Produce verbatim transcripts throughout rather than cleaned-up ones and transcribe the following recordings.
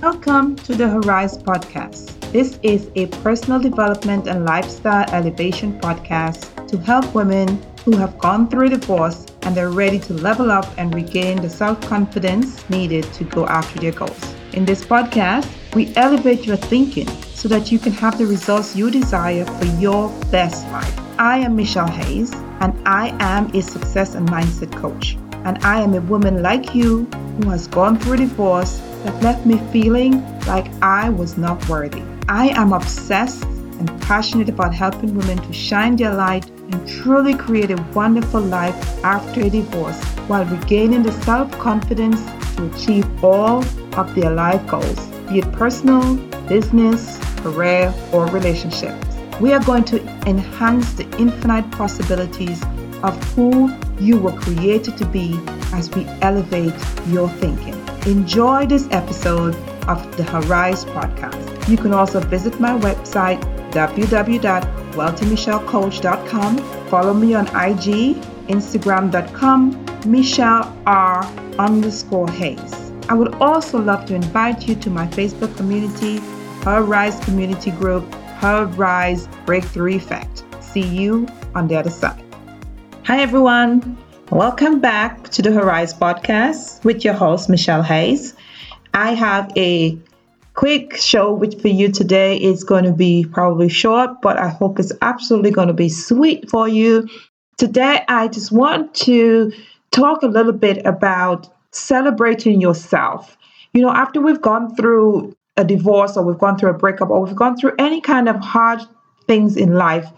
Welcome to the Her Rise Podcast. This is a personal development and lifestyle elevation podcast to help women who have gone through divorce and they're ready to level up and regain the self-confidence needed to go after their goals. In this podcast, we elevate your thinking so that you can have the results you desire for your best life. I am Michelle Hayes, and I am a success and mindset coach. And I am a woman like you who has gone through divorce that left me feeling like I was not worthy. I am obsessed and passionate about helping women to shine their light and truly create a wonderful life after a divorce while regaining the self-confidence to achieve all of their life goals, be it personal, business, career, or relationships. We are going to enhance the infinite possibilities of who you were created to be as we elevate your thinking. Enjoy this episode of the Her Rise Podcast. You can also visit my website, w w w dot wealthy michelle coach dot com. Follow me on I G, instagram dot com, Michelle R underscore Hayes. I would also love to invite you to my Facebook community, Her Rise Community Group, Her Rise Breakthrough Effect. See you on the other side. Hi, everyone. Welcome back to the Her Rise Podcast with your host, Michelle Hayes. I have a quick show which for you today. It's going to be probably short, but I hope it's absolutely going to be sweet for you. Today, I just want to talk a little bit about celebrating yourself. You know, after we've gone through a divorce or we've gone through a breakup or we've gone through any kind of hard things in life,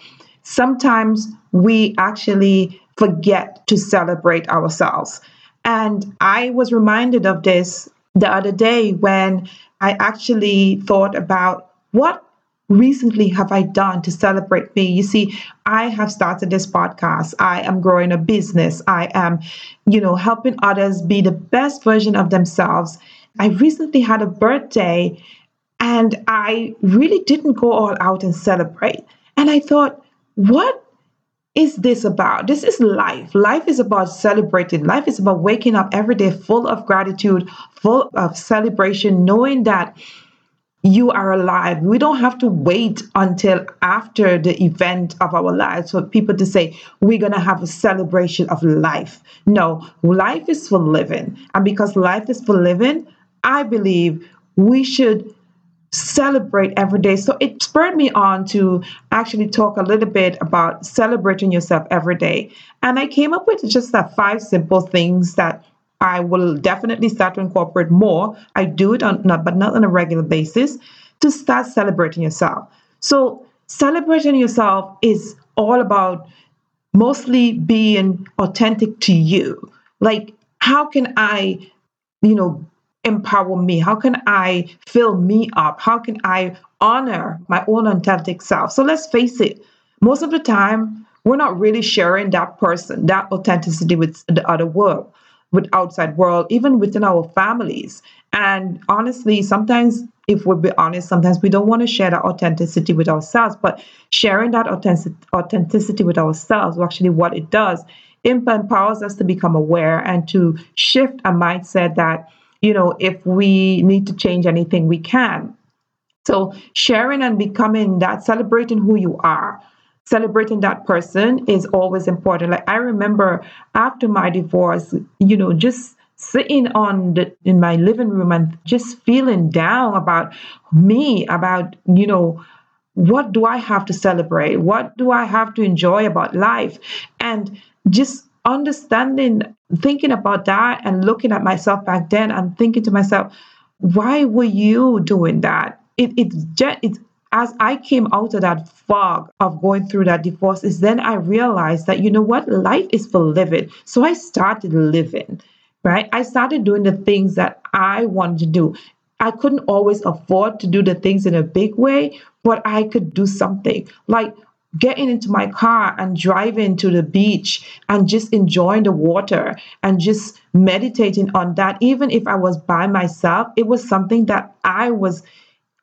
sometimes we actually forget to celebrate ourselves. And I was reminded of this the other day when I actually thought about what recently have I done to celebrate me. You see, I have started this podcast. I am growing a business. I am, you know, helping others be the best version of themselves. I recently had a birthday and I really didn't go all out and celebrate. And I thought, what is this about? This is life. Life is about celebrating. Life is about waking up every day full of gratitude, full of celebration, knowing that you are alive. We don't have to wait until after the event of our lives for people to say, we're going to have a celebration of life. No, life is for living. And because life is for living, I believe we should celebrate every day. So it spurred me on to actually talk a little bit about celebrating yourself every day. And I came up with just that five simple things that I will definitely start to incorporate more. I do it on not, but not on a regular basis, to start celebrating yourself. So celebrating yourself is all about mostly being authentic to you. Like, how can I, you know, empower me? How can I fill me up? How can I honor my own authentic self? So let's face it, most of the time, we're not really sharing that person, that authenticity with the other world, with outside world, even within our families. And honestly, sometimes, if we'll be honest, sometimes we don't want to share that authenticity with ourselves, but sharing that authentic- authenticity with ourselves, actually what it does, empowers us to become aware and to shift a mindset that, you know, if we need to change anything, we can. So sharing and becoming that, celebrating who you are, celebrating that person is always important. Like, I remember after my divorce, you know, just sitting on the, in my living room and just feeling down about me, about, you know, what do I have to celebrate? What do I have to enjoy about life? And just understanding, thinking about that and looking at myself back then and thinking to myself, why were you doing that? It, it, it, as I came out of that fog of going through that divorce, is then I realized that, you know what, life is for living. So I started living, right? I started doing the things that I wanted to do. I couldn't always afford to do the things in a big way, but I could do something. Like, getting into my car and driving to the beach and just enjoying the water and just meditating on that. Even if I was by myself, it was something that I was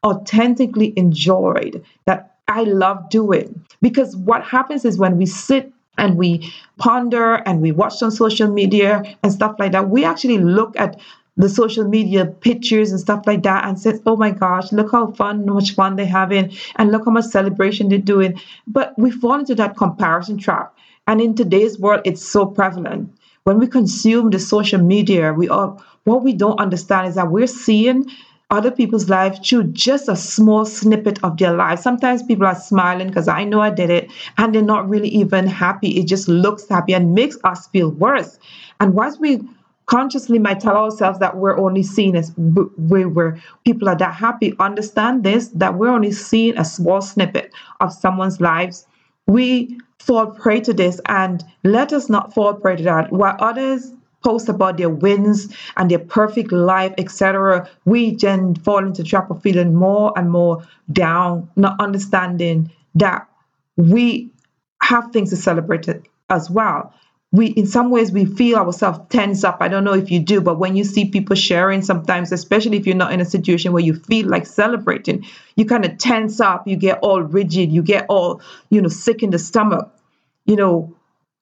authentically enjoyed, that I love doing. Because what happens is when we sit and we ponder and we watch on social media and stuff like that, we actually look at the social media pictures and stuff like that and says, oh my gosh, look how fun, how much fun they're having, and look how much celebration they're doing. But we fall into that comparison trap. And in today's world, it's so prevalent. When we consume the social media, we all, what we don't understand is that we're seeing other people's lives through just a small snippet of their lives. Sometimes people are smiling because I know I did it, and they're not really even happy. It just looks happy and makes us feel worse. And once we consciously might tell ourselves that we're only seen as we were, people are that happy, understand this, that we're only seeing a small snippet of someone's lives. We fall prey to this, and let us not fall prey to that. While others post about their wins and their perfect life, et cetera, we then fall into the trap of feeling more and more down, not understanding that we have things to celebrate as well. We, in some ways, we feel ourselves tense up. I don't know if you do, but when you see people sharing sometimes, especially if you're not in a situation where you feel like celebrating, you kind of tense up, you get all rigid, you get all, you know, sick in the stomach. You know,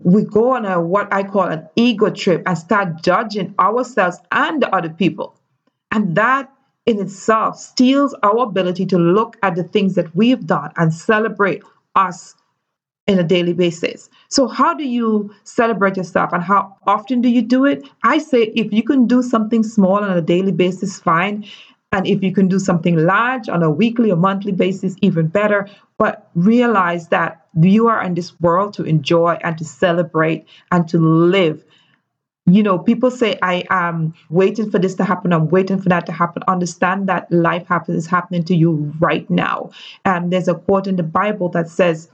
we go on a, what I call an ego trip and start judging ourselves and the other people. And that in itself steals our ability to look at the things that we've done and celebrate us in a daily basis. So how do you celebrate yourself, and how often do you do it? I say if you can do something small on a daily basis, fine. And if you can do something large on a weekly or monthly basis, even better. But realize that you are in this world to enjoy and to celebrate and to live. You know, people say, I am waiting for this to happen. I'm waiting for that to happen. Understand that life happens is happening to you right now. And there's a quote in the Bible that says,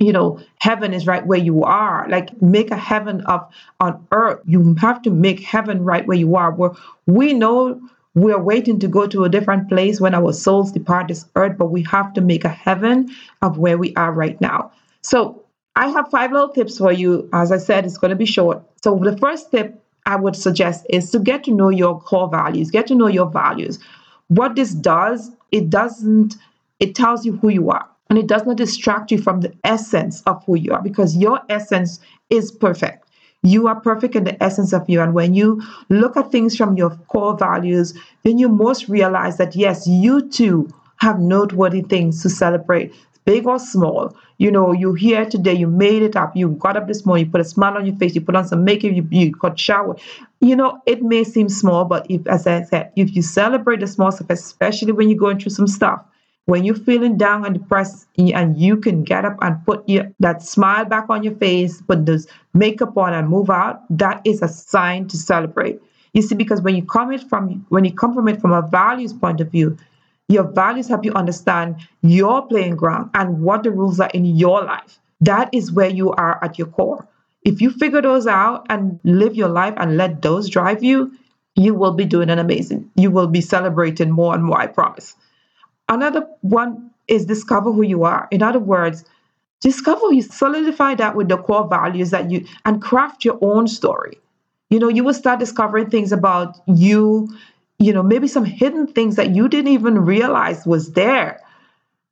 you know, heaven is right where you are. Like, make a heaven up on earth. You have to make heaven right where you are. Where we know we're waiting to go to a different place when our souls depart this earth, but we have to make a heaven of where we are right now. So I have five little tips for you. As I said, it's going to be short. So the first tip I would suggest is to get to know your core values. Get to know your values. What this does, it doesn't, it tells you who you are. And it does not distract you from the essence of who you are, because your essence is perfect. You are perfect in the essence of you. And when you look at things from your core values, then you most realize that, yes, you too have noteworthy things to celebrate, big or small. You know, you're here today, you made it up, you got up this morning, you put a smile on your face, you put on some makeup, you, you got showered. You know, it may seem small, but if, as I said, if you celebrate the small stuff, especially when you're going through some stuff, when you're feeling down and depressed and you can get up and put your, that smile back on your face, put this makeup on and move out, that is a sign to celebrate. You see, because when you come it from when you come from it from a values point of view, your values help you understand your playing ground and what the rules are in your life. That is where you are at your core. If you figure those out and live your life and let those drive you, you will be doing an amazing. You will be celebrating more and more, I promise. Another one is discover who you are. In other words, discover, you solidify that with the core values that you, and craft your own story. You know, you will start discovering things about you, you know, maybe some hidden things that you didn't even realize was there.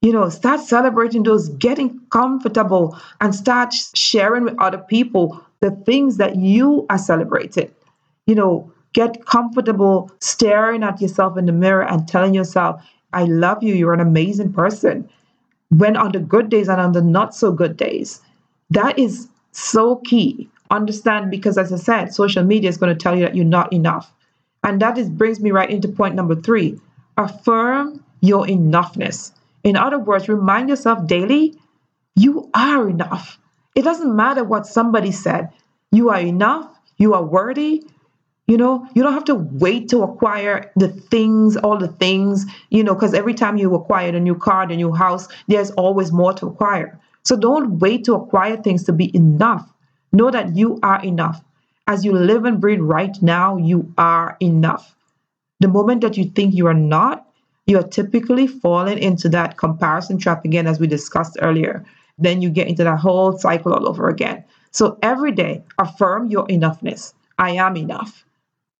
You know, start celebrating those, getting comfortable, and start sharing with other people the things that you are celebrating. You know, get comfortable staring at yourself in the mirror and telling yourself, I love you. You're an amazing person. When on the good days and on the not so good days, that is so key. Understand, because as I said, social media is going to tell you that you're not enough. And that is brings me right into point number three. Affirm your enoughness. In other words, remind yourself daily, you are enough. It doesn't matter what somebody said. You are enough. You are worthy. You know, you don't have to wait to acquire the things, all the things, you know, because every time you acquire a new car, a new house, there's always more to acquire. So don't wait to acquire things to be enough. Know that you are enough. As you live and breathe right now, you are enough. The moment that you think you are not, you are typically falling into that comparison trap again, as we discussed earlier. Then you get into that whole cycle all over again. So every day, affirm your enoughness. I am enough.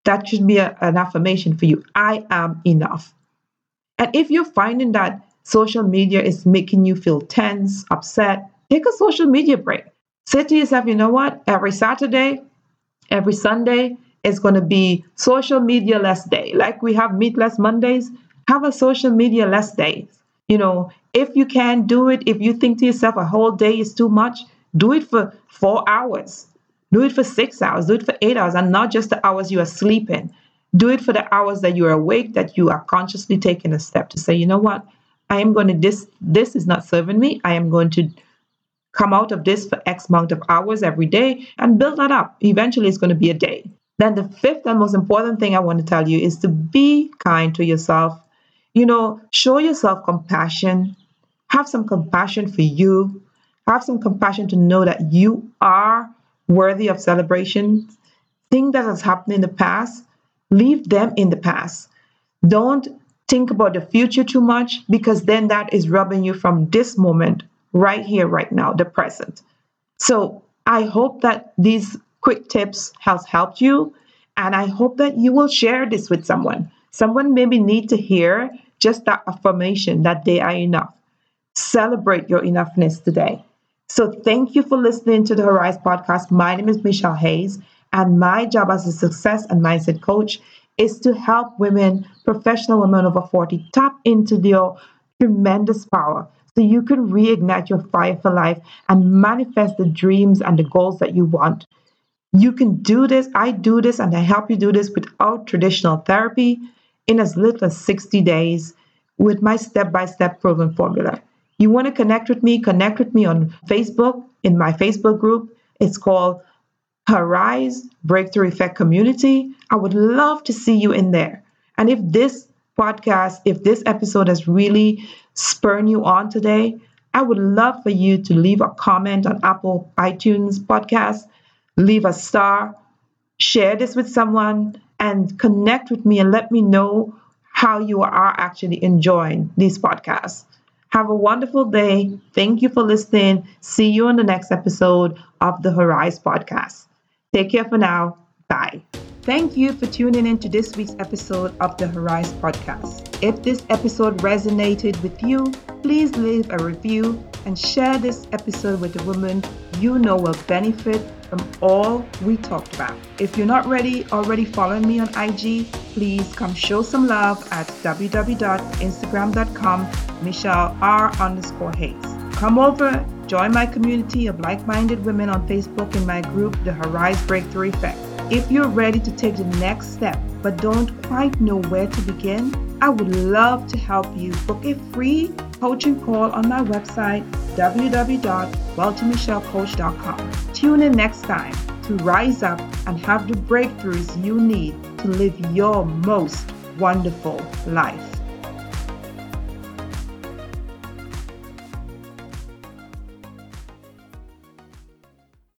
That should be a, an affirmation for you. I am enough. And if you're finding that social media is making you feel tense, upset, take a social media break. Say to yourself, you know what? Every Saturday, every Sunday, is going to be social media less day. Like we have meatless Mondays, have a social media less day. You know, if you can do it, if you think to yourself a whole day is too much, do it for four hours. Do it for six hours. Do it for eight hours. And not just the hours you are sleeping. Do it for the hours that you are awake, that you are consciously taking a step to say, you know what, I am going to, this, this is not serving me. I am going to come out of this for X amount of hours every day and build that up. Eventually, it's going to be a day. Then the fifth and most important thing I want to tell you is to be kind to yourself. You know, show yourself compassion. Have some compassion for you. Have some compassion to know that you are worthy of celebration. Things that has happened in the past, leave them in the past. Don't think about the future too much, because then that is robbing you from this moment, right here, right now, the present. So I hope that these quick tips has helped you. And I hope that you will share this with someone. Someone maybe need to hear just that affirmation that they are enough. Celebrate your enoughness today. So thank you for listening to the Her Rise Podcast. My name is Michelle Hayes, and my job as a success and mindset coach is to help women, professional women over forty, tap into their tremendous power so you can reignite your fire for life and manifest the dreams and the goals that you want. You can do this. I do this, and I help you do this without traditional therapy in as little as sixty days with my step-by-step proven formula. You want to connect with me? Connect with me on Facebook, in my Facebook group. It's called Her Rise Breakthrough Effect Community. I would love to see you in there. And if this podcast, if this episode has really spurred you on today, I would love for you to leave a comment on Apple iTunes podcast, leave a star, share this with someone, and connect with me and let me know how you are actually enjoying these podcasts. Have a wonderful day. Thank you for listening. See you on the next episode of the Her Rise Podcast. Take care for now. Bye. Thank you for tuning in to this week's episode of the Her Rise Podcast. If this episode resonated with you, please leave a review and share this episode with a woman you know will benefit from all we talked about. If you're not ready already following me on I G, please come show some love at www dot instagram dot com Michelle R underscore Hayes. Come over, join my community of like-minded women on Facebook in my group, The Her Rise Breakthrough Effect. If you're ready to take the next step but don't quite know where to begin, I would love to help you. Book a free coaching call on my website, www dot welty michelle coach dot com. Tune in next time to rise up and have the breakthroughs you need to live your most wonderful life.